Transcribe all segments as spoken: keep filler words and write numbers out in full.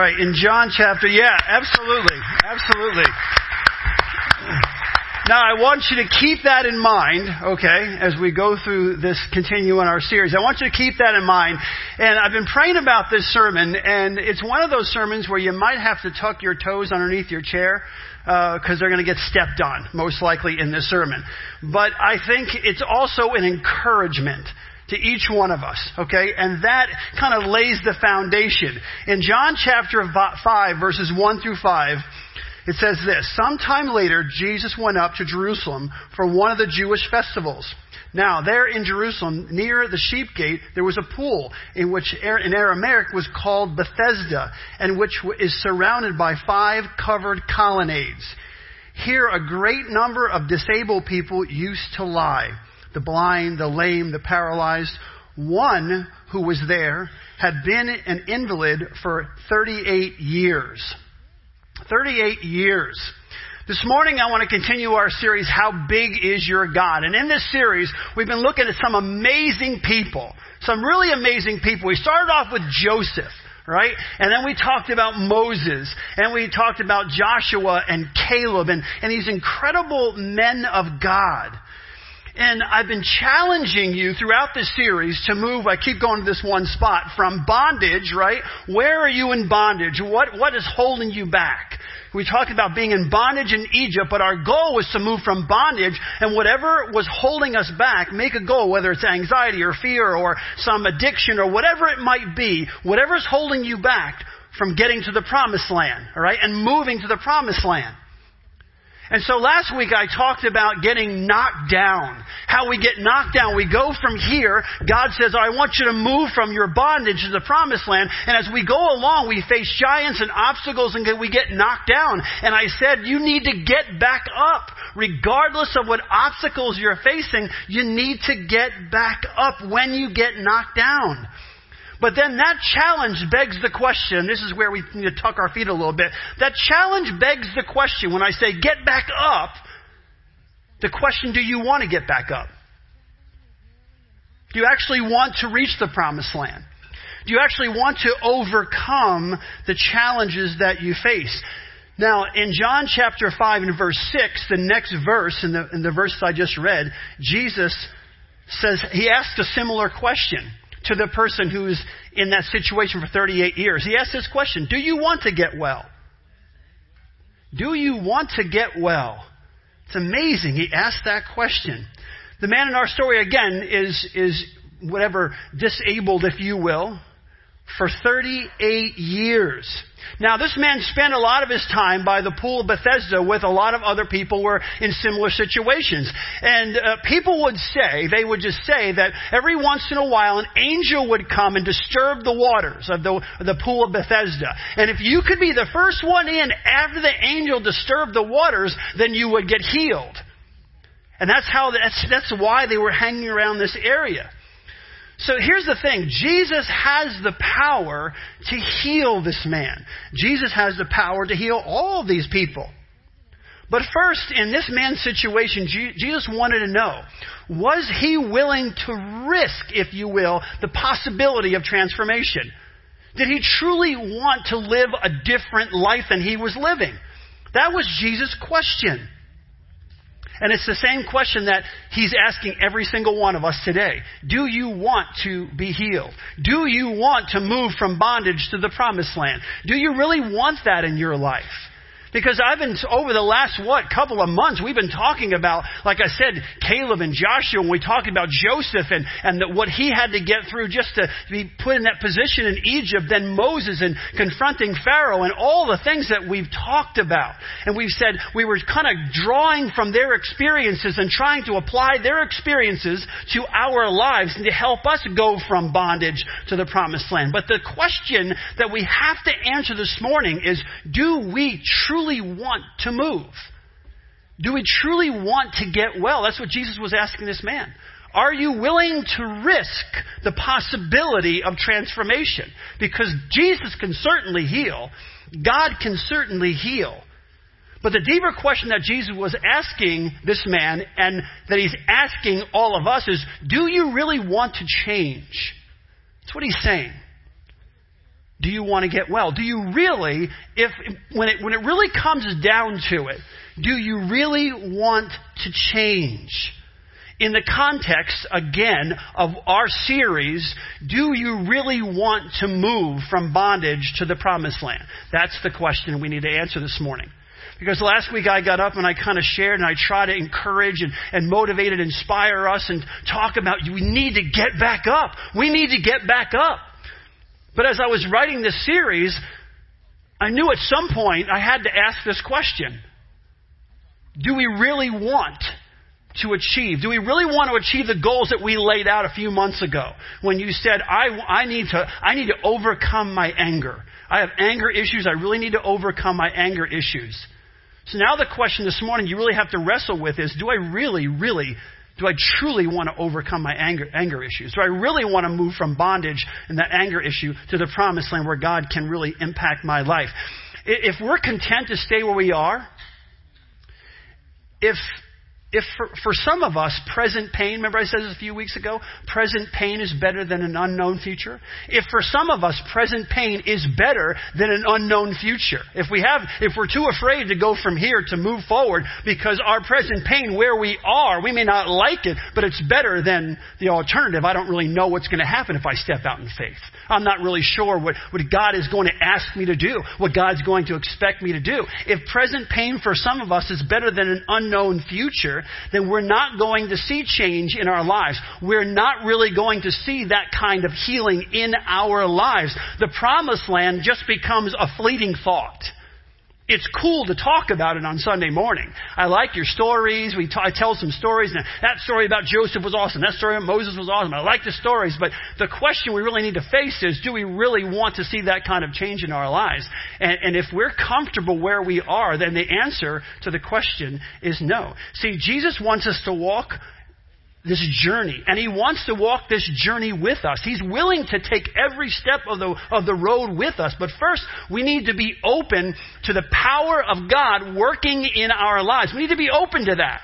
Right, in John chapter, yeah, absolutely, absolutely. Now, I want you to keep that in mind, okay, as we go through this, continue in our series. I want you to keep that in mind. And I've been praying about this sermon, and it's one of those sermons where you might have to tuck your toes underneath your chair, because uh, they're going to get stepped on, most likely, in this sermon. But I think it's also an encouragement to each one of us, okay? And that kind of lays the foundation. In John chapter five, verses one through five, it says this: "Sometime later, Jesus went up to Jerusalem for one of the Jewish festivals. Now, there in Jerusalem, near the sheep gate, there was a pool, in which in Aramaic was called Bethesda, and which is surrounded by five covered colonnades. Here, a great number of disabled people used to lie: the blind, the lame, the paralyzed. One who was there had been an invalid for thirty-eight years. thirty-eight years. This morning I want to continue our series, How Big Is Your God? And in this series, we've been looking at some amazing people. Some really amazing people. We started off with Joseph, right? And then we talked about Moses, and we talked about Joshua and Caleb, and, and these incredible men of God. And I've been challenging you throughout this series to move, I keep going to this one spot, from bondage, right? Where are you in bondage? What, what is holding you back? We talked about being in bondage in Egypt, but our goal was to move from bondage, and whatever was holding us back, make a goal, whether it's anxiety or fear or some addiction or whatever it might be, whatever's holding you back from getting to the promised land, all right, and moving to the promised land. And so last week I talked about getting knocked down. How we get knocked down. We go from here. God says, I want you to move from your bondage to the promised land. And as we go along, we face giants and obstacles and we get knocked down. And I said, you need to get back up. Regardless of what obstacles you're facing, you need to get back up when you get knocked down. But then that challenge begs the question. This is where we need to tuck our feet a little bit. That challenge begs the question. When I say get back up, the question, do you want to get back up? Do you actually want to reach the promised land? Do you actually want to overcome the challenges that you face? Now, in John chapter five and verse six, the next verse, in the, in the verses I just read, Jesus says, he asked a similar question to the person who's in that situation for thirty-eight years. He asked this question, do you want to get well? Do you want to get well? It's amazing. He asked that question. The man in our story, again, is, is whatever, disabled, if you will, for thirty-eight years. Now, this man spent a lot of his time by the pool of Bethesda with a lot of other people who were in similar situations. And uh, people would say, they would just say that every once in a while an angel would come and disturb the waters of the, the pool of Bethesda. And if you could be the first one in after the angel disturbed the waters, then you would get healed. And that's how, that's, that's why they were hanging around this area. So here's the thing. Jesus has the power to heal this man. Jesus has the power to heal all these people. But first, in this man's situation, Jesus wanted to know, was he willing to risk, if you will, the possibility of transformation? Did he truly want to live a different life than he was living? That was Jesus' question. And it's the same question that he's asking every single one of us today. Do you want to be healed? Do you want to move from bondage to the promised land? Do you really want that in your life? Because I've been, over the last, what, couple of months, we've been talking about, like I said, Caleb and Joshua, and we talked about Joseph and, and the, what he had to get through just to be put in that position in Egypt, then Moses and confronting Pharaoh and all the things that we've talked about. And we've said we were kind of drawing from their experiences and trying to apply their experiences to our lives and to help us go from bondage to the promised land. But the question that we have to answer this morning is, do we truly want to move? Do we truly want to get well? That's what Jesus was asking this man. Are you willing to risk the possibility of transformation? Because Jesus can certainly heal. God can certainly heal. But the deeper question that Jesus was asking this man and that he's asking all of us is, do you really want to change? That's what he's saying. do you want to get well? Do you really, if when it when it really comes down to it, do you really want to change? In the context, again, of our series, do you really want to move from bondage to the promised land? That's the question we need to answer this morning. Because last week I got up and I kind of shared and I tried to encourage and, and motivate and inspire us and talk about we need to get back up. We need to get back up. But as I was writing this series, I knew at some point I had to ask this question. Do we really want to achieve? Do we really want to achieve the goals that we laid out a few months ago when you said, I, I need to, I need to overcome my anger. I have anger issues. I really need to overcome my anger issues. So now the question this morning you really have to wrestle with is, do I really, really, do I truly want to overcome my anger, anger issues? Do I really want to move from bondage and that anger issue to the promised land where God can really impact my life? If we're content to stay where we are, if if for, for some of us, present pain, remember I said this a few weeks ago, present pain is better than an unknown future. If for some of us, present pain is better than an unknown future. If we have, if we're too afraid to go from here to move forward because our present pain, where we are, we may not like it, but it's better than the alternative. I don't really know what's going to happen if I step out in faith. I'm not really sure what, what God is going to ask me to do, what God's going to expect me to do. If present pain for some of us is better than an unknown future, then we're not going to see change in our lives. We're not really going to see that kind of healing in our lives. The promised land just becomes a fleeting thought. It's cool to talk about it on Sunday morning. I like your stories. We t- I tell some stories. And that story about Joseph was awesome. That story about Moses was awesome. I like the stories. But the question we really need to face is, do we really want to see that kind of change in our lives? And, and if we're comfortable where we are, then the answer to the question is no. See, Jesus wants us to walk this journey, and he wants to walk this journey with us. He's willing to take every step of the of the road with us. But first, we need to be open to the power of God working in our lives. We need to be open to that.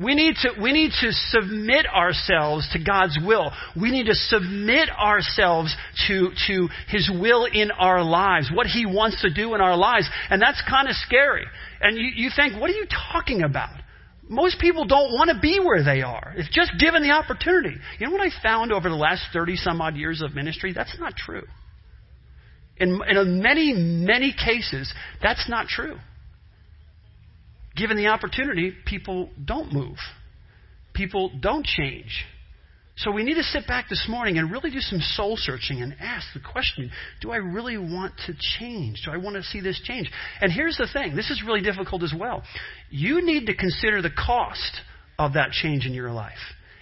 We need to we need to submit ourselves to God's will. We need to submit ourselves to to his will in our lives, what he wants to do in our lives. And that's kind of scary. And you, you think, what are you talking about? Most people don't want to be where they are. It's just given the opportunity. You know what I found over the last thirty some odd years of ministry? That's not true. In, in many, many cases, that's not true. Given the opportunity, people don't move. People don't change. So we need to sit back this morning and really do some soul searching and ask the question, do I really want to change? Do I want to see this change? And here's the thing. This is really difficult as well. You need to consider the cost of that change in your life.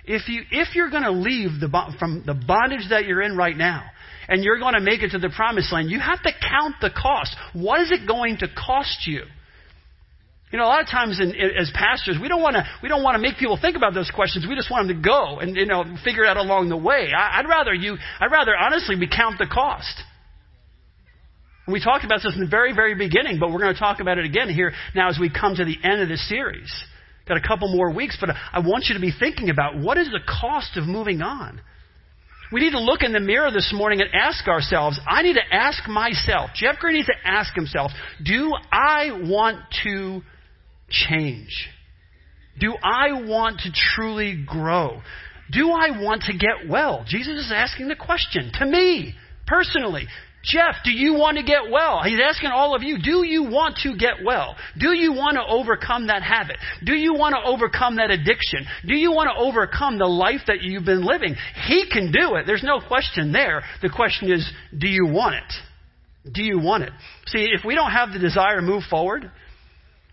If you, if you're going to leave the, from the bondage that you're in right now and you're going to make it to the promised land, you have to count the cost. What is it going to cost you? You know, a lot of times in, in, as pastors, we don't want to we don't want to make people think about those questions. We just want them to go and, you know, figure it out along the way. I, I'd rather you I'd rather honestly we count the cost. And we talked about this in the very, very beginning, but we're going to talk about it again here now as we come to the end of this series. Got a couple more weeks, but I want you to be thinking about what is the cost of moving on. We need to look in the mirror this morning and ask ourselves, I need to ask myself, Jeff Green needs to ask himself, do I want to change? Do I want to truly grow? Do I want to get well? Jesus is asking the question to me personally. Jeff, do you want to get well? He's asking all of you, do you want to get well? Do you want to overcome that habit? Do you want to overcome that addiction? Do you want to overcome the life that you've been living? He can do it. There's no question there. The question is, do you want it? Do you want it? See, if we don't have the desire to move forward,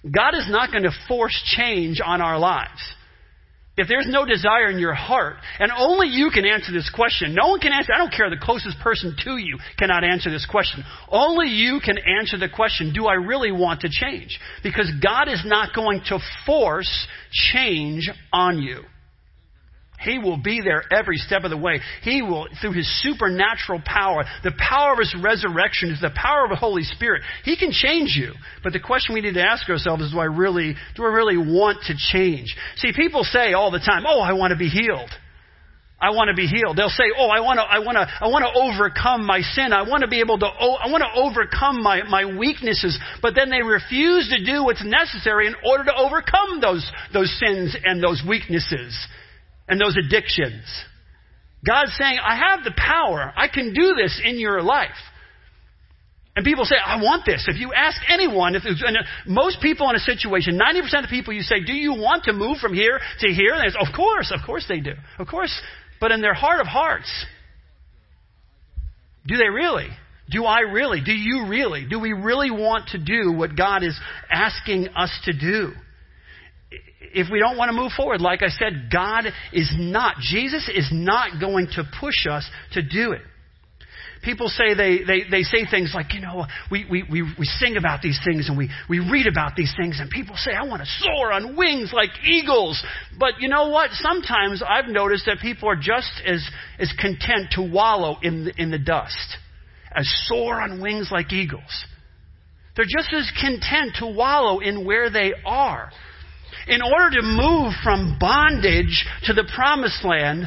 God is not going to force change on our lives. If there's no desire in your heart, and only you can answer this question. No one can answer. I don't care. The closest person to you cannot answer this question. Only you can answer the question, do I really want to change? Because God is not going to force change on you. He will be there every step of the way. He will, through his supernatural power, the power of his resurrection is the power of the Holy Spirit. He can change you. But the question we need to ask ourselves is, do I really, do I really want to change? See, people say all the time, oh, I want to be healed. I want to be healed. They'll say, oh, I want to, I want to, I want to overcome my sin. I want to be able to, oh, I want to overcome my, my weaknesses. But then they refuse to do what's necessary in order to overcome those, those sins and those weaknesses and those addictions. God's saying, I have the power. I can do this in your life. And people say, I want this. If you ask anyone, if and most people in a situation, ninety percent of people you say, do you want to move from here to here? And they say, of course, of course they do. Of course. But in their heart of hearts, do they really? Do I really? Do you really? Do we really want to do what God is asking us to do? If we don't want to move forward, like I said, God is not, Jesus is not going to push us to do it. People say they, they, they say things like, you know, we, we, we, we sing about these things and we, we read about these things, and people say, I want to soar on wings like eagles. But you know what? Sometimes I've noticed that people are just as, as content to wallow in the, in the dust as soar on wings like eagles. They're just as content to wallow in where they are. In order to move from bondage to the promised land,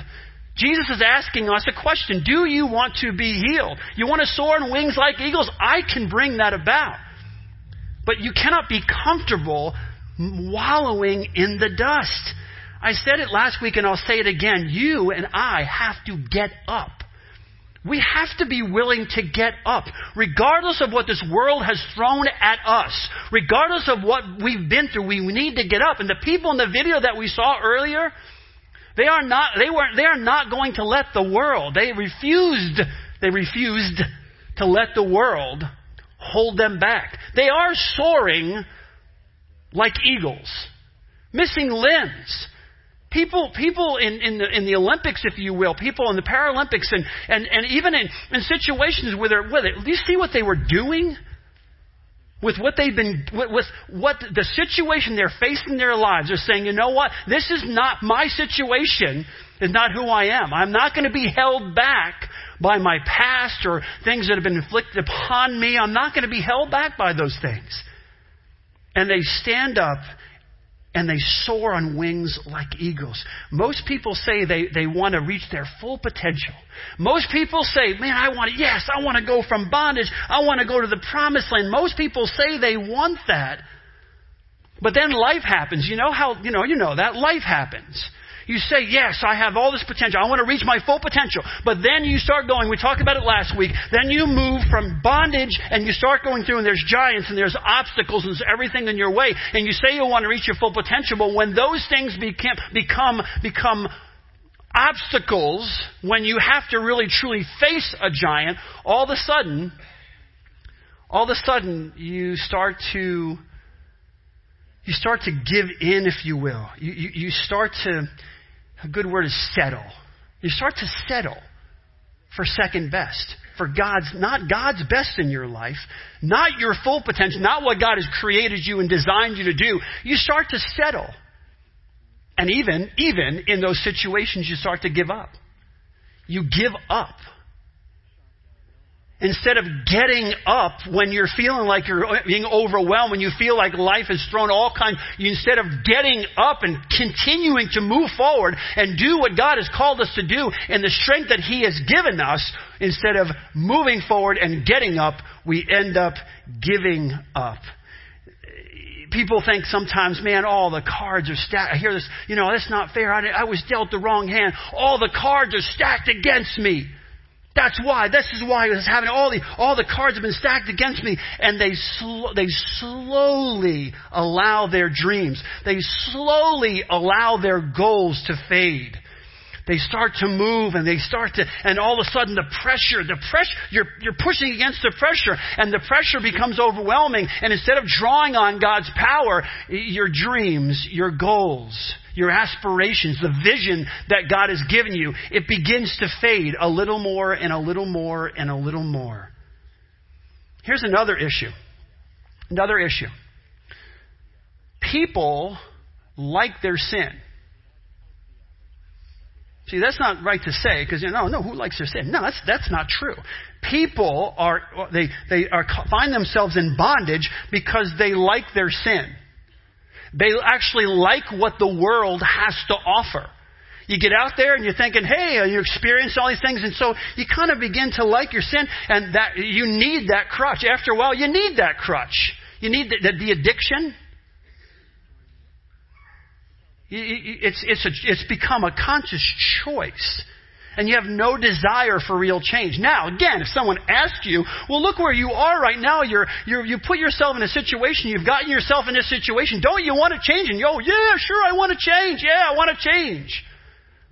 Jesus is asking us a question. Do you want to be healed? You want to soar on wings like eagles? I can bring that about. But you cannot be comfortable wallowing in the dust. I said it last week and I'll say it again. You and I have to get up. We have to be willing to get up, regardless of what this world has thrown at us, regardless of what we've been through. We need to get up. And the people in the video that we saw earlier, They are not, they weren't, they are not going to let the world, they refused, they refused to let the world hold them back. They are soaring like eagles, missing limbs. People, people in, in the, in the Olympics, if you will, people in the Paralympics and, and, and even in, in situations where they're, where they, do you see what they were doing? With what they've been, with what the situation they're facing in their lives, they're saying, you know what? This is not my situation, is not who I am. I'm not going to be held back by my past or things that have been inflicted upon me. I'm not going to be held back by those things. And they stand up and they soar on wings like eagles. Most people say they, they want to reach their full potential. Most people say, man, I want to, yes, I want to go from bondage. I want to go to the promised land. Most people say they want that. But then life happens. You know how, you know, you know that life happens. You say, yes, I have all this potential. I want to reach my full potential. But then you start going. We talked about it last week. Then you move from bondage and you start going through, and there's giants and there's obstacles and there's everything in your way. And you say you want to reach your full potential. But when those things become, become, become obstacles, when you have to really truly face a giant, all of a sudden, all of a sudden you start to, you start to give in, if you will. You, you, you start to, a good word is settle. You start to settle for second best, for God's, not God's best in your life, not your full potential, not what God has created you and designed you to do. You start to settle. And even, even in those situations, you start to give up. You give up. Instead of getting up when you're feeling like you're being overwhelmed, when you feel like life has thrown all kinds, you, instead of getting up and continuing to move forward and do what God has called us to do and the strength that He has given us, instead of moving forward and getting up, we end up giving up. People think sometimes, man, all the cards are stacked. I hear this, you know, that's not fair. I, I was dealt the wrong hand. All the cards are stacked against me. That's why. This is why it's happening. All the all the cards have been stacked against me, and they sl- they slowly allow their dreams. They slowly allow their goals to fade. They start to move, and they start to, and all of a sudden the pressure, the pressure, you're you're pushing against the pressure, and the pressure becomes overwhelming. And instead of drawing on God's power, your dreams, your goals, your aspirations, the vision that God has given you, it begins to fade a little more and a little more and a little more. Here's another issue. Another issue. People like their sin. See, that's not right to say, because you know, no, who likes their sin? No, that's that's not true. People are they they are find themselves in bondage because they like their sin. They actually like what the world has to offer. You get out there and you're thinking, hey, you experience all these things. And so you kind of begin to like your sin, and that you need that crutch. After a while, you need that crutch. You need the, the, the addiction. It's, it's, a, it's become a conscious choice. And you have no desire for real change. Now, again, if someone asks you, well, look where you are right now. You're, you're, you put yourself in a situation. You've gotten yourself in this situation. Don't you want to change? And you go, yeah, sure, I want to change. Yeah, I want to change.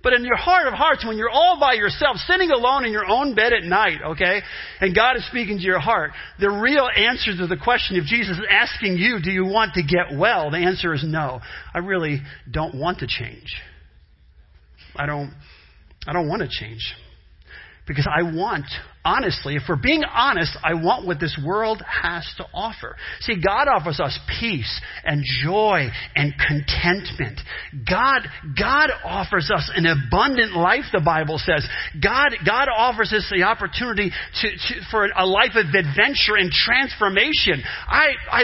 But in your heart of hearts, when you're all by yourself, sitting alone in your own bed at night, okay, and God is speaking to your heart, the real answer to the question, if Jesus is asking you, do you want to get well? The answer is no. I really don't want to change. I don't... I don't want to change, because I want, honestly, if we're being honest, I want what this world has to offer. See, God offers us peace and joy and contentment. God, God offers us an abundant life, the Bible says. God, God offers us the opportunity to, to, for a life of adventure and transformation. I, I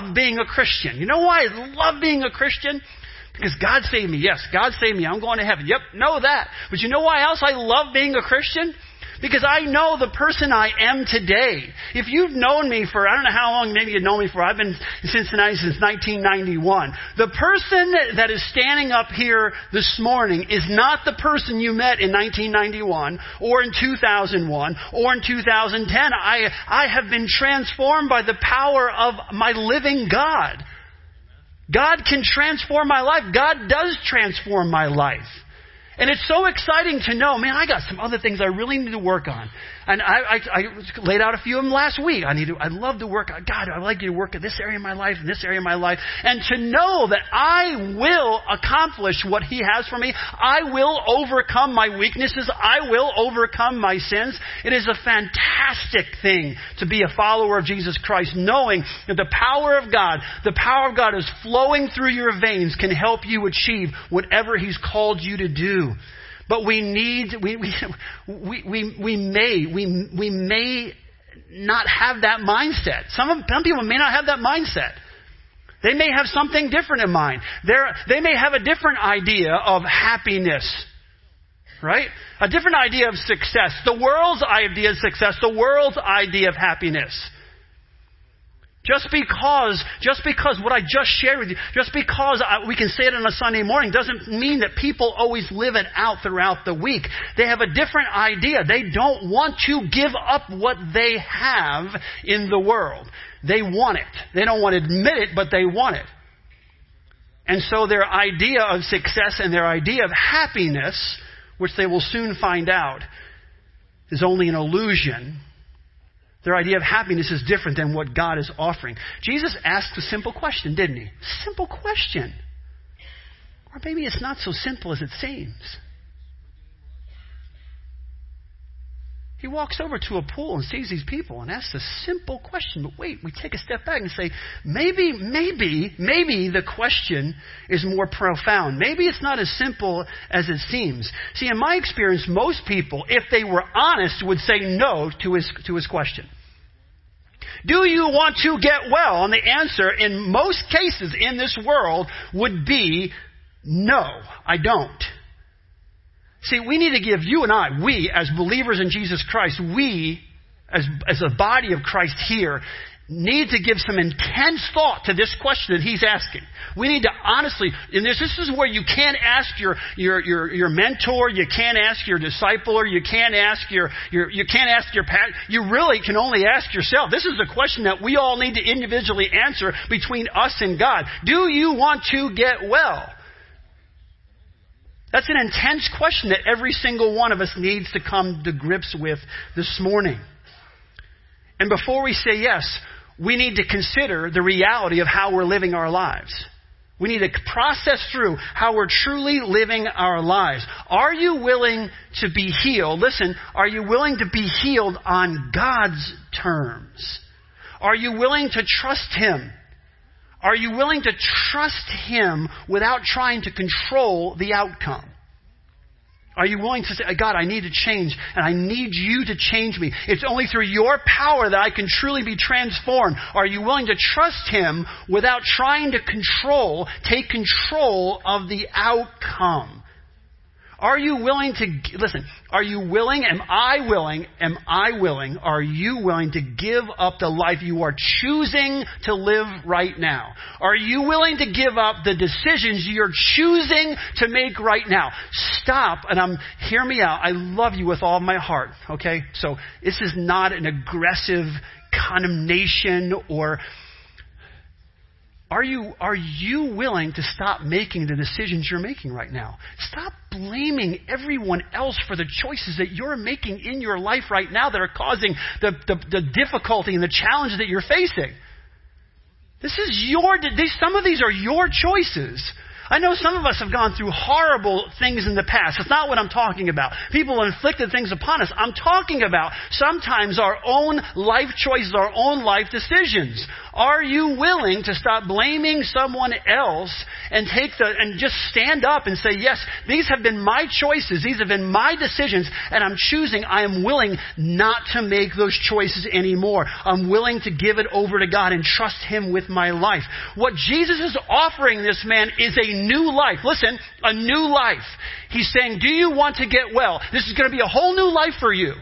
love being a Christian. You know why I love being a Christian? Because God saved me. Yes, God saved me. I'm going to heaven. Yep, know that. But you know why else I love being a Christian? Because I know the person I am today. If you've known me for, I don't know how long, maybe you've known me for, I've been in Cincinnati since nineteen ninety-one. The person that is standing up here this morning is not the person you met in nineteen ninety-one or in two thousand one or in two thousand ten. I, I have been transformed by the power of my living God. God can transform my life. God does transform my life. And it's so exciting to know, man, I got some other things I really need to work on. And I, I, I laid out a few of them last week. I need to, I love to work. God, I'd like you to work in this area of my life, in this area of my life. And to know that I will accomplish what He has for me. I will overcome my weaknesses. I will overcome my sins. It is a fantastic thing to be a follower of Jesus Christ, knowing that the power of God, the power of God is flowing through your veins, can help you achieve whatever He's called you to do. But we need, we we we we may we we may not have that mindset. Some of, some people may not have that mindset. They may have something different in mind. They're, they may have a different idea of happiness, right? A different idea of success. The world's idea of success. The world's idea of happiness. Just because, just because what I just shared with you, just because I, we can say it on a Sunday morning doesn't mean that people always live it out throughout the week. They have a different idea. They don't want to give up what they have in the world. They want it. They don't want to admit it, but they want it. And so their idea of success and their idea of happiness, which they will soon find out, is only an illusion. Their idea of happiness is different than what God is offering. Jesus asked a simple question, didn't he? Simple question. Or maybe it's not so simple as it seems. He walks over to a pool and sees these people and asks a simple question. But wait, we take a step back and say, maybe, maybe, maybe the question is more profound. Maybe it's not as simple as it seems. See, in my experience, most people, if they were honest, would say no to his, to his question. Do you want to get well? And the answer in most cases in this world would be no, I don't. See, we need to give you and I, we as believers in Jesus Christ, we as, as a body of Christ here, need to give some intense thought to this question that he's asking. We need to honestly, and this, this is where you can't ask your, your, your, your mentor, you can't ask your discipler, you can't ask your, your you can't ask your pastor. You really can only ask yourself. This is the question that we all need to individually answer between us and God. Do you want to get well? That's an intense question that every single one of us needs to come to grips with this morning. And before we say yes, we need to consider the reality of how we're living our lives. We need to process through how we're truly living our lives. Are you willing to be healed? Listen, are you willing to be healed on God's terms? Are you willing to trust Him? Are you willing to trust Him without trying to control the outcome? Are you willing to say, God, I need to change, and I need you to change me. It's only through your power that I can truly be transformed. Are you willing to trust Him without trying to control, take control of the outcome? Are you willing to, listen, are you willing, am I willing, am I willing, are you willing to give up the life you are choosing to live right now? Are you willing to give up the decisions you're choosing to make right now? Stop, and I'm, hear me out, I love you with all my heart, okay? So this is not an aggressive condemnation or... Are you, are you willing to stop making the decisions you're making right now? Stop blaming everyone else for the choices that you're making in your life right now that are causing the, the, the difficulty and the challenge that you're facing. This is your, these, some of these are your choices. I know some of us have gone through horrible things in the past. It's not what I'm talking about. People inflicted things upon us. I'm talking about sometimes our own life choices, our own life decisions. Are you willing to stop blaming someone else and take the and just stand up and say, yes, these have been my choices. These have been my decisions, and I'm choosing. I am willing not to make those choices anymore. I'm willing to give it over to God and trust Him with my life. What Jesus is offering this man is a new life. Listen, a new life. He's saying, do you want to get well? This is going to be a whole new life for you.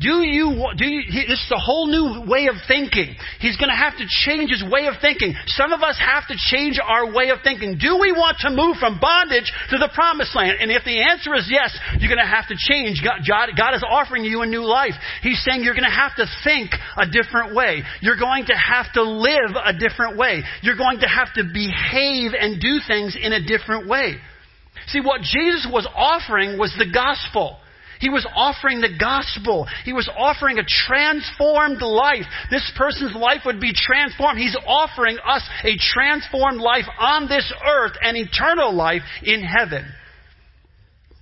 Do you, do you, this is a whole new way of thinking. He's going to have to change his way of thinking. Some of us have to change our way of thinking. Do we want to move from bondage to the promised land? And if the answer is yes, you're going to have to change. God, God is offering you a new life. He's saying you're going to have to think a different way. You're going to have to live a different way. You're going to have to behave and do things in a different way. See, what Jesus was offering was the gospel. He was offering the gospel. He was offering a transformed life. This person's life would be transformed. He's offering us a transformed life on this earth and eternal life in heaven.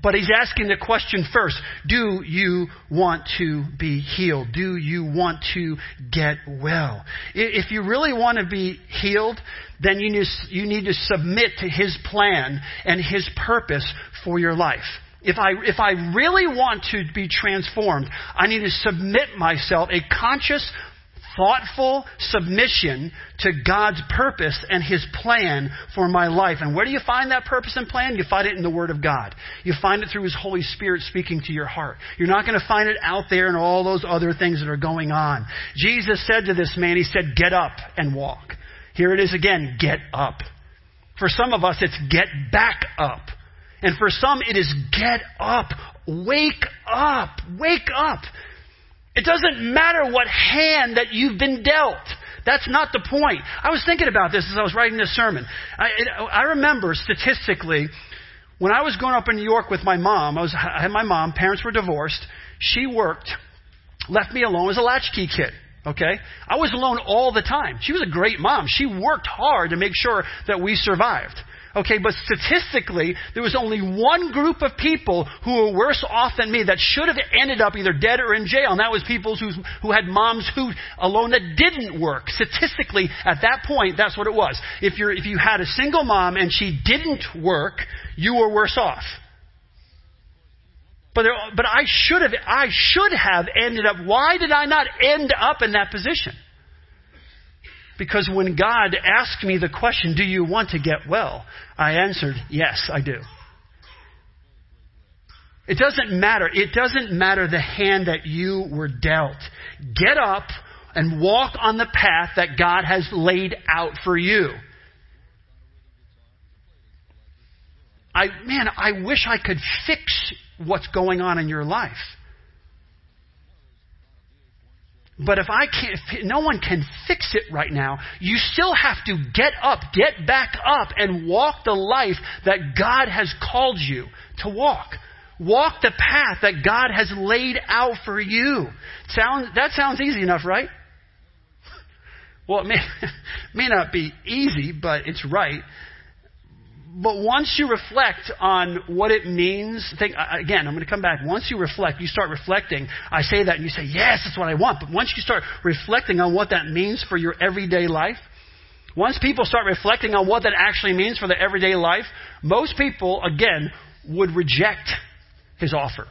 But he's asking the question first, do you want to be healed? Do you want to get well? If you really want to be healed, then you need to submit to his plan and his purpose for your life. If I if I really want to be transformed, I need to submit myself, a conscious, thoughtful submission to God's purpose and His plan for my life. And where do you find that purpose and plan? You find it in the Word of God. You find it through His Holy Spirit speaking to your heart. You're not going to find it out there in all those other things that are going on. Jesus said to this man, He said, get up and walk. Here it is again, get up. For some of us, it's get back up. And for some, it is get up, wake up, wake up. It doesn't matter what hand that you've been dealt. That's not the point. I was thinking about this as I was writing this sermon. I, it, I remember statistically, when I was growing up in New York with my mom, I, was, I had my mom, parents were divorced. She worked, left me alone as a latchkey kid. Okay? I was alone all the time. She was a great mom. She worked hard to make sure that we survived. Okay, but statistically, there was only one group of people who were worse off than me that should have ended up either dead or in jail, and that was people who, who had moms who alone that didn't work. Statistically, at that point, that's what it was. If you're, if you had a single mom and she didn't work, you were worse off. But there, but I should have, I should have ended up, why did I not end up in that position? Because when God asked me the question, do you want to get well? I answered, yes, I do. It doesn't matter. It doesn't matter the hand that you were dealt. Get up and walk on the path that God has laid out for you. I, man, I wish I could fix what's going on in your life. But if I can't, if no one can fix it right now, you still have to get up, get back up, and walk the life that God has called you to walk. Walk the path that God has laid out for you. Sound, that sounds easy enough, right? Well, it may, may not be easy, but it's right. But once you reflect on what it means, think, again, I'm going to come back. Once you reflect, you start reflecting. I say that and you say, yes, that's what I want. But once you start reflecting on what that means for your everyday life, once people start reflecting on what that actually means for their everyday life, most people, again, would reject his offer.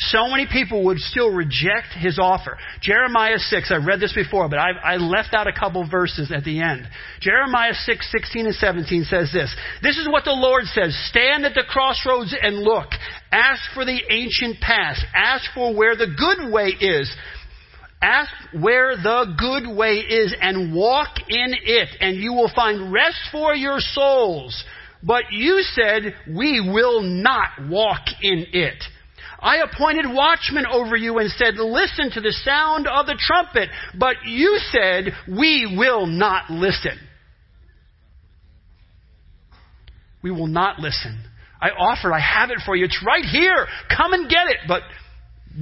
So many people would still reject his offer. Jeremiah six, I read this before, but I, I left out a couple verses at the end. Jeremiah six, sixteen and seventeen says this. This is what the Lord says. Stand at the crossroads and look. Ask for the ancient path. Ask for where the good way is. Ask where the good way is and walk in it, and you will find rest for your souls. But you said, we will not walk in it. I appointed watchmen over you and said, listen to the sound of the trumpet. But you said, we will not listen. We will not listen. I offer, I have it for you. It's right here. Come and get it. But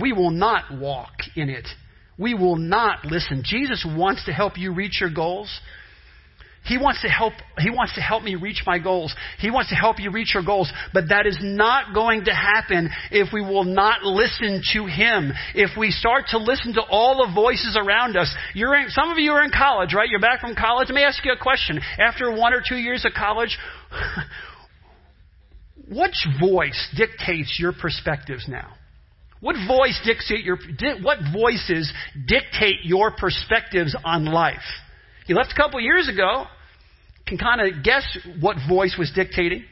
we will not walk in it. We will not listen. Jesus wants to help you reach your goals. He wants to help, he wants to help me reach my goals. He wants to help you reach your goals. But that is not going to happen if we will not listen to him. If we start to listen to all the voices around us. You're in, some of you are in college, right? You're back from college. Let me ask you a question. After one or two years of college, which voice dictates your perspectives now? What voice dictate your, what voices dictate your perspectives on life? You left a couple years ago. Can kind of guess what voice was dictating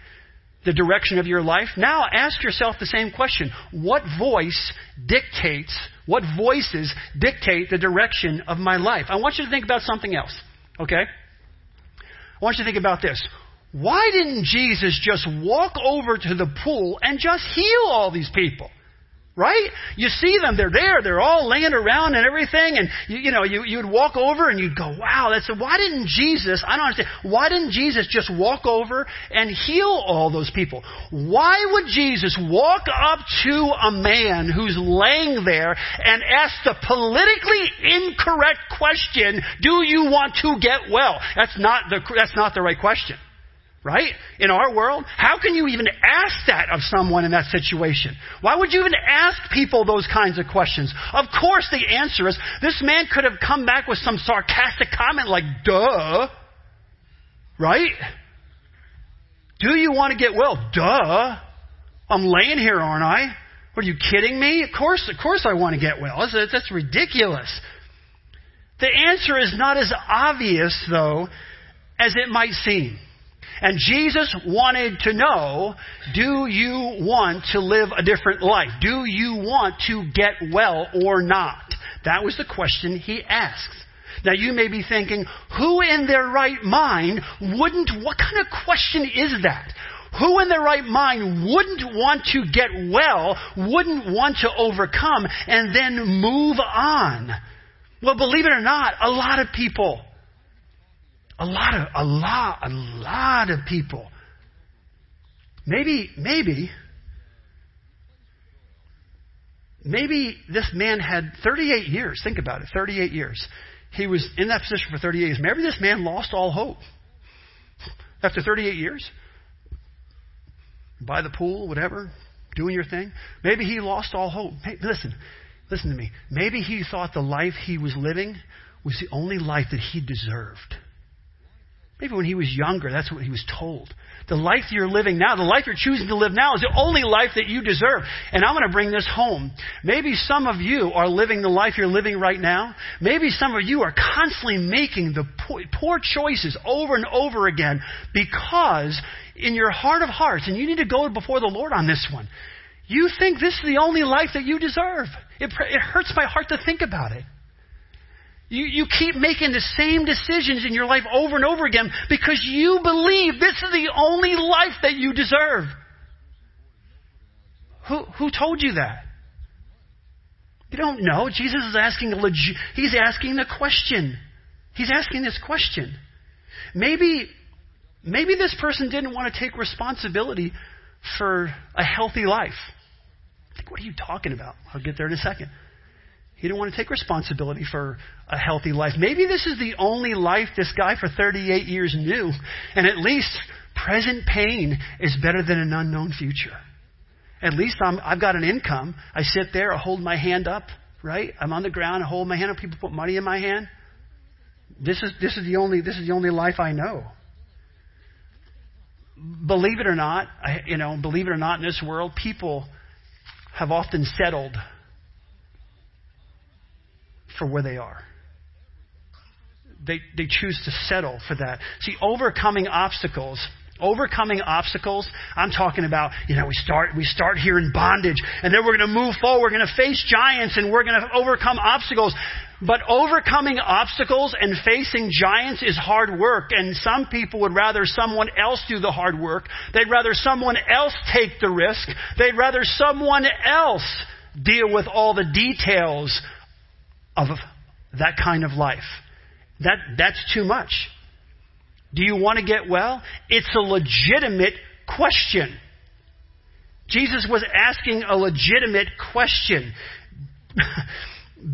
the direction of your life. Now ask yourself the same question. What voice dictates, what voices dictate the direction of my life? I want you to think about something else, okay? I want you to think about this. Why didn't Jesus just walk over to the pool and just heal all these people? Right? You see them, they're there, they're all laying around and everything, and you, you know, you, you'd walk over and you'd go, wow, that's, why didn't Jesus, I don't understand, why didn't Jesus just walk over and heal all those people? Why would Jesus walk up to a man who's laying there and ask the politically incorrect question, do you want to get well? That's not the, that's not the right question. Right? In our world, how can you even ask that of someone in that situation? Why would you even ask people those kinds of questions? Of course the answer is, this man could have come back with some sarcastic comment like, duh. Right? Do you want to get well? Duh. I'm laying here, aren't I? Are you kidding me? Of course, of course I want to get well. That's, that's ridiculous. The answer is not as obvious, though, as it might seem. And Jesus wanted to know, do you want to live a different life? Do you want to get well or not? That was the question he asked. Now you may be thinking, who in their right mind wouldn't, what kind of question is that? Who in their right mind wouldn't want to get well, wouldn't want to overcome, and then move on? Well, believe it or not, a lot of people A lot of, a lot, a lot of people. Maybe, maybe, maybe this man had thirty-eight years. Think about it, thirty-eight years. He was in that position for thirty-eight years. Maybe this man lost all hope. After thirty-eight years, by the pool, whatever, doing your thing. Maybe he lost all hope. Hey, listen, listen to me. Maybe he thought the life he was living was the only life that he deserved. Maybe when he was younger, that's what he was told. The life you're living now, the life you're choosing to live now is the only life that you deserve. And I'm going to bring this home. Maybe some of you are living the life you're living right now. Maybe some of you are constantly making the poor choices over and over again because in your heart of hearts, and you need to go before the Lord on this one, you think this is the only life that you deserve. It, it hurts my heart to think about it. You, you keep making the same decisions in your life over and over again because you believe this is the only life that you deserve. Who, who told you that? You don't know. Jesus is asking a legi- He's asking the question. He's asking this question. Maybe, maybe this person didn't want to take responsibility for a healthy life. I think, what are you talking about? I'll get there in a second. He didn't want to take responsibility for a healthy life. Maybe this is the only life this guy for thirty-eight years knew. And at least present pain is better than an unknown future. At least I'm, I've got an income. I sit there, I hold my hand up, right? I'm on the ground, I hold my hand up. People put money in my hand. This is, this is the only, this is the only life I know. Believe it or not, I, you know, believe it or not, in this world, people have often settled for where they are. They they choose to settle for that. See, overcoming obstacles, overcoming obstacles, I'm talking about, you know, we start we start here in bondage, and then we're going to move forward, we're going to face giants, and we're going to overcome obstacles. But overcoming obstacles and facing giants is hard work, and some people would rather someone else do the hard work. They'd rather someone else take the risk. They'd rather someone else deal with all the details of that kind of life. That that's too much. Do you want to get well? It's a legitimate question. Jesus was asking a legitimate question.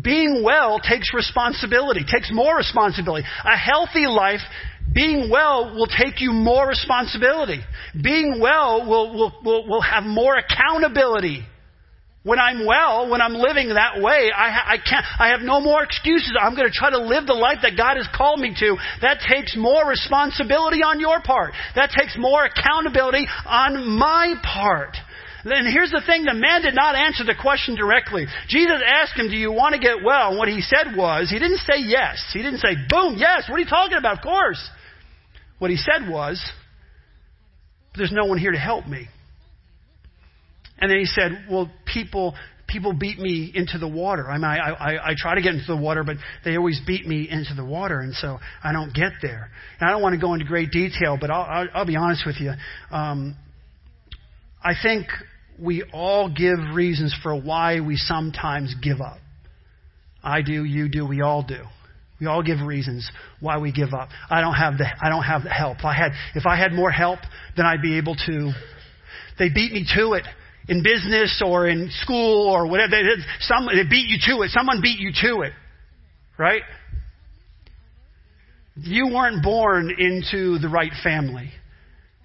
Being well takes responsibility, takes more responsibility. A healthy life, being well will take you more responsibility. Being well will, will, will, will have more accountability. When I'm well, when I'm living that way, I, I can't. I have no more excuses. I'm going to try to live the life that God has called me to. That takes more responsibility on your part. That takes more accountability on my part. Then here's the thing. The man did not answer the question directly. Jesus asked him, do you want to get well? And what he said was, he didn't say yes. He didn't say, boom, yes. What are you talking about? Of course. What he said was, there's no one here to help me. And then he said, well, people people beat me into the water. I mean, I, I, I try to get into the water, but they always beat me into the water, and so I don't get there. And I don't want to go into great detail, but I'll, I'll, I'll be honest with you. Um, I think we all give reasons for why we sometimes give up. I do, you do, we all do. We all give reasons why we give up. I don't have the I don't have the help. If I had, if I had more help, then I'd be able to. They beat me to it. In business or in school or whatever, they, some, they beat you to it. Someone beat you to it, right? You weren't born into the right family.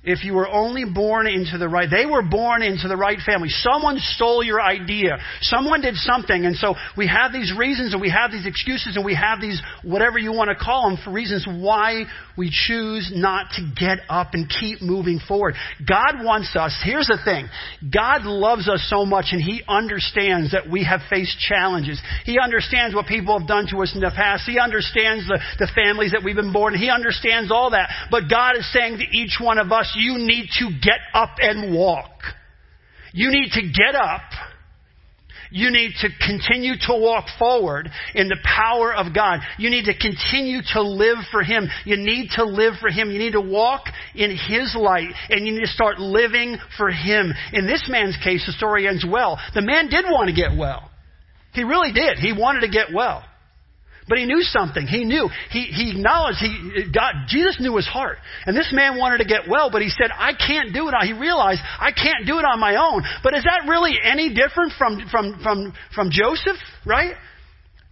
If you were only born into the right, they were born into the right family. Someone stole your idea. Someone did something. And so we have these reasons and we have these excuses and we have these, whatever you want to call them, for reasons why we choose not to get up and keep moving forward. God wants us. Here's the thing. God loves us so much, and he understands that we have faced challenges. He understands what people have done to us in the past. He understands the, the families that we've been born. He understands all that. But God is saying to each one of us, you need to get up and walk. You need to get up. You need to continue to walk forward in the power of God. You need to continue to live for him. You need to live for him. You need to walk in his light, and you need to start living for him. In this man's case, the story ends well. The man did want to get well. He really did. He wanted to get well. But he knew something. He knew. He, he acknowledged. He, God, Jesus knew his heart. And this man wanted to get well, but he said, I can't do it. He realized, I can't do it on my own. But is that really any different from, from, from, from Joseph, right?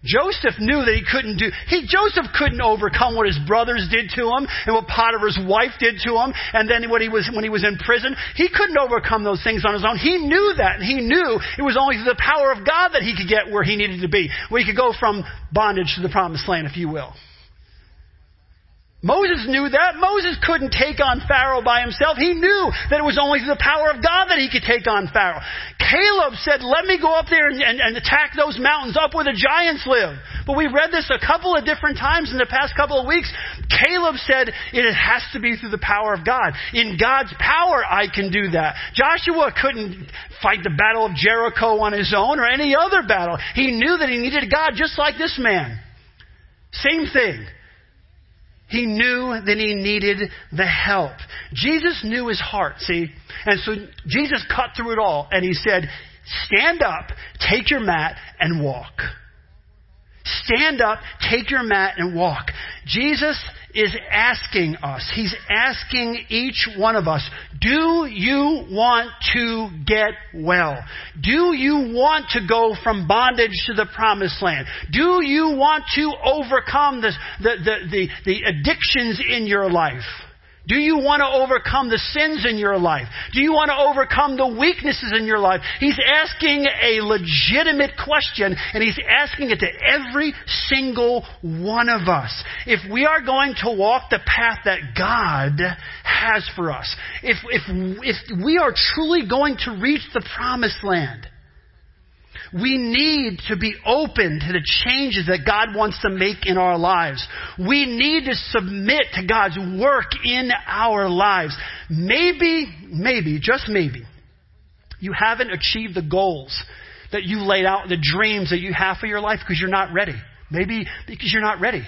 Joseph knew that he couldn't do, he, Joseph couldn't overcome what his brothers did to him and what Potiphar's wife did to him. And then when he was, when he was in prison, he couldn't overcome those things on his own. He knew that, and he knew it was only through the power of God that he could get where he needed to be, where he could go from bondage to the promised land, if you will. Moses knew that. Moses couldn't take on Pharaoh by himself. He knew that it was only through the power of God that he could take on Pharaoh. Caleb said, let me go up there and, and, and attack those mountains up where the giants live. But we read this a couple of different times in the past couple of weeks. Caleb said, it has to be through the power of God. In God's power, I can do that. Joshua couldn't fight the battle of Jericho on his own or any other battle. He knew that he needed God, just like this man. Same thing. He knew that he needed the help. Jesus knew his heart, see? And so Jesus cut through it all, and he said, stand up, take your mat, and walk. Stand up, take your mat, and walk. Jesus is asking us. He's asking each one of us, do you want to get well? Do you want to go from bondage to the promised land? Do you want to overcome this, the, the, the, the addictions in your life? Do you want to overcome the sins in your life? Do you want to overcome the weaknesses in your life? He's asking a legitimate question, and he's asking it to every single one of us. If we are going to walk the path that God has for us, if, if, if we are truly going to reach the promised land, We need to be open to the changes that God wants to make in our lives. We need to submit to God's work in our lives. Maybe, maybe, just maybe, you haven't achieved the goals that you laid out, the dreams that you have for your life because you're not ready. Maybe because you're not ready.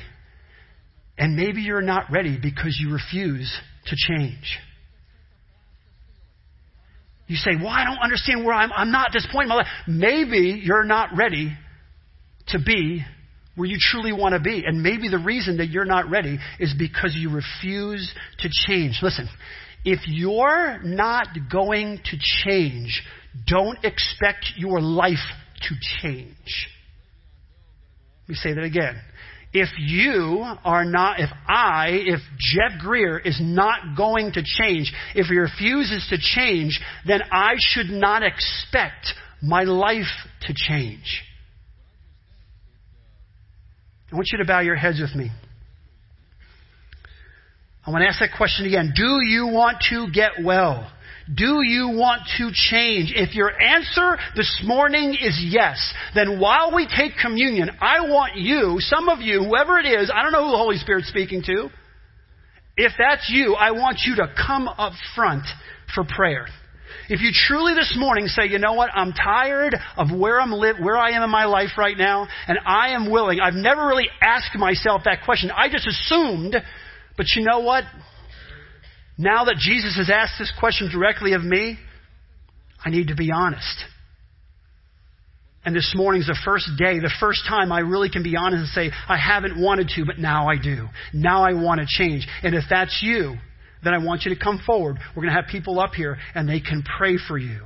And maybe you're not ready because you refuse to change. You say, well, I don't understand where I'm, I'm not at this point in my life. Maybe you're not ready to be where you truly want to be. And maybe the reason that you're not ready is because you refuse to change. Listen, if you're not going to change, don't expect your life to change. Let me say that again. If you are not, if I, if Jeff Greer is not going to change, if he refuses to change, then I should not expect my life to change. I want you to bow your heads with me. I want to ask that question again. Do you want to get well? Do you want to change? If your answer this morning is yes, then while we take communion, I want you, some of you, whoever it is, I don't know who the Holy Spirit's speaking to. If that's you, I want you to come up front for prayer. If you truly this morning say, you know what, I'm tired of where I'm live, where I am in my life right now, and I am willing. I've never really asked myself that question. I just assumed, but you know what? Now that Jesus has asked this question directly of me, I need to be honest. And this morning's the first day, the first time I really can be honest and say, I haven't wanted to, but now I do. Now I want to change. And if that's you, then I want you to come forward. We're going to have people up here, and they can pray for you.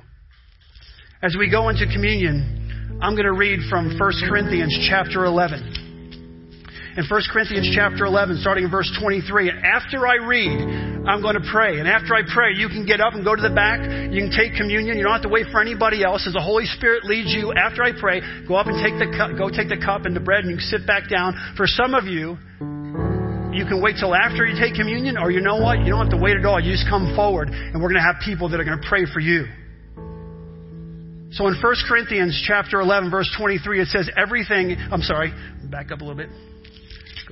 As we go into communion, I'm going to read from First Corinthians chapter eleven. In First Corinthians chapter eleven, starting in verse twenty-three. And after I read, I'm going to pray. And after I pray, you can get up and go to the back. You can take communion. You don't have to wait for anybody else. As the Holy Spirit leads you, after I pray, go up and take the cup, go take the cup and the bread, and you can sit back down. For some of you, you can wait till after you take communion, or you know what? You don't have to wait at all. You just come forward, and we're going to have people that are going to pray for you. So in First Corinthians chapter eleven, verse twenty-three, it says everything... I'm sorry, back up a little bit.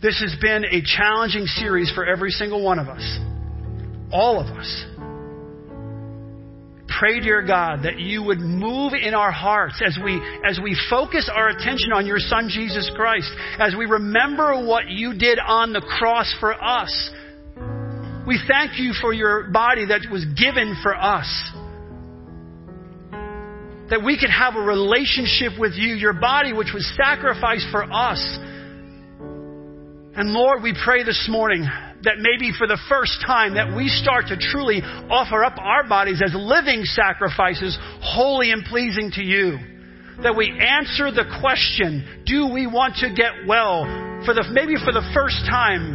this has been a challenging series for every single one of us. All of us. Pray, dear God, that you would move in our hearts as we as we focus our attention on your Son, Jesus Christ, as we remember what you did on the cross for us. We thank you for your body that was given for us. That we could have a relationship with you, your body which was sacrificed for us. And Lord, we pray this morning that maybe for the first time that we start to truly offer up our bodies as living sacrifices, holy and pleasing to you. That we answer the question, do we want to get well? For the, maybe for the first time,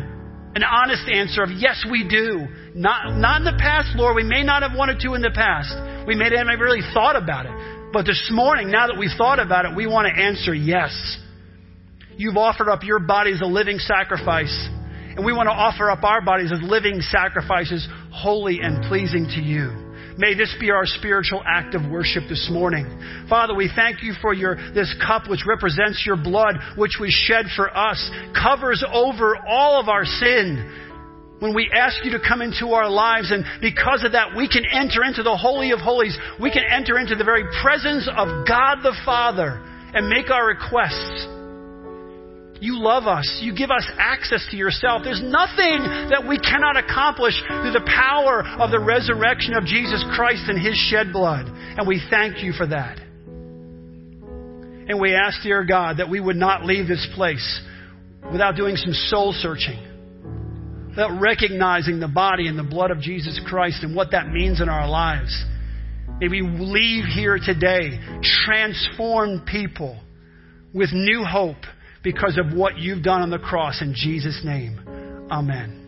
an honest answer of yes, we do. Not, not in the past, Lord. We may not have wanted to in the past. We may not have really thought about it. But this morning, now that we've thought about it, we want to answer yes. You've offered up your body as a living sacrifice. And we want to offer up our bodies as living sacrifices, holy and pleasing to you. May this be our spiritual act of worship this morning. Father, we thank you for your this cup which represents your blood, which was shed for us, covers over all of our sin. When we ask you to come into our lives, and because of that, we can enter into the Holy of Holies. We can enter into the very presence of God the Father and make our requests. You love us. You give us access to yourself. There's nothing that we cannot accomplish through the power of the resurrection of Jesus Christ and his shed blood. And we thank you for that. And we ask, dear God, that we would not leave this place without doing some soul searching, without recognizing the body and the blood of Jesus Christ and what that means in our lives. May we leave here today, transformed people with new hope because of what you've done on the cross. In Jesus' name, amen.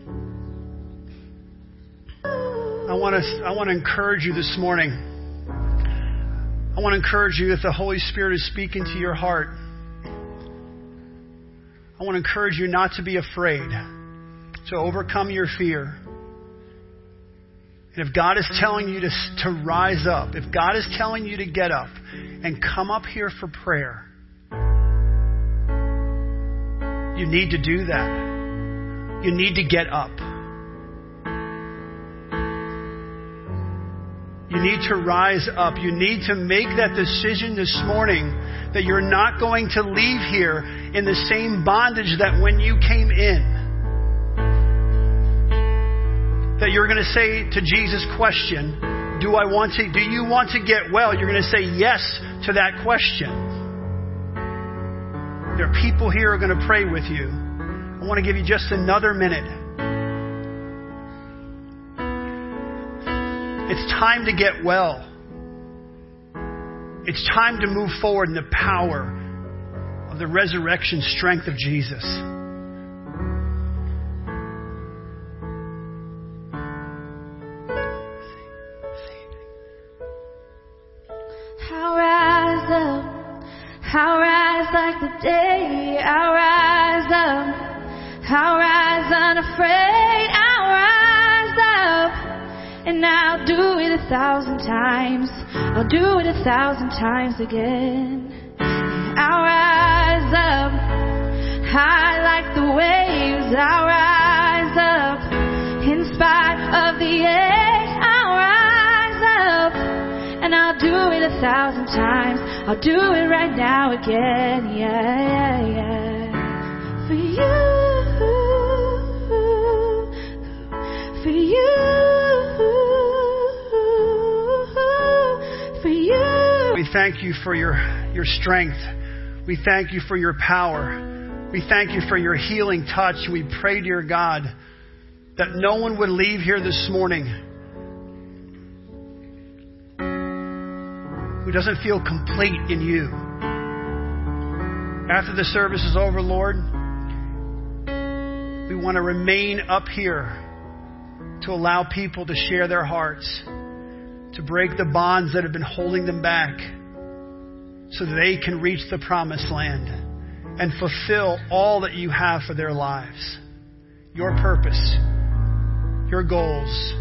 I want to I want to encourage you this morning. I want to encourage you, if the Holy Spirit is speaking to your heart, I want to encourage you not to be afraid, to overcome your fear. And if God is telling you to, to rise up, if God is telling you to get up and come up here for prayer, you need to do that. You need to get up. You need to rise up. You need to make that decision this morning that you're not going to leave here in the same bondage that when you came in. That you're going to say to Jesus' question, do I want to, do you want to get well? You're going to say yes to that question. There are people here who are going to pray with you. I want to give you just another minute. It's time to get well. It's time to move forward in the power of the resurrection strength of Jesus. I'll rise up. I'll rise like the day. I'll rise up. I'll rise unafraid. I'll rise up. And I'll do it a thousand times. I'll do it a thousand times again. I'll rise up high like the waves. I'll rise up in spite of the ache. I'll rise up and I'll do it a thousand times. I'll do it right now again. Yeah, yeah, yeah. For you, for you. We thank you for your, your strength. We thank you for your power. We thank you for your healing touch. We pray, dear God, that no one would leave here this morning who doesn't feel complete in you. After the service is over, Lord, we want to remain up here to allow people to share their hearts, to break the bonds that have been holding them back so that they can reach the promised land and fulfill all that you have for their lives. Your purpose, your goals,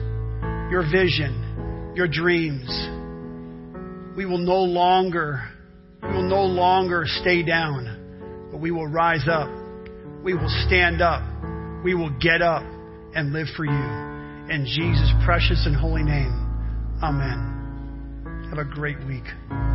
your vision, your dreams. We will no longer, we will no longer stay down, but we will rise up. We will stand up. We will get up and live for you. In Jesus' precious and holy name. Amen. Have a great week.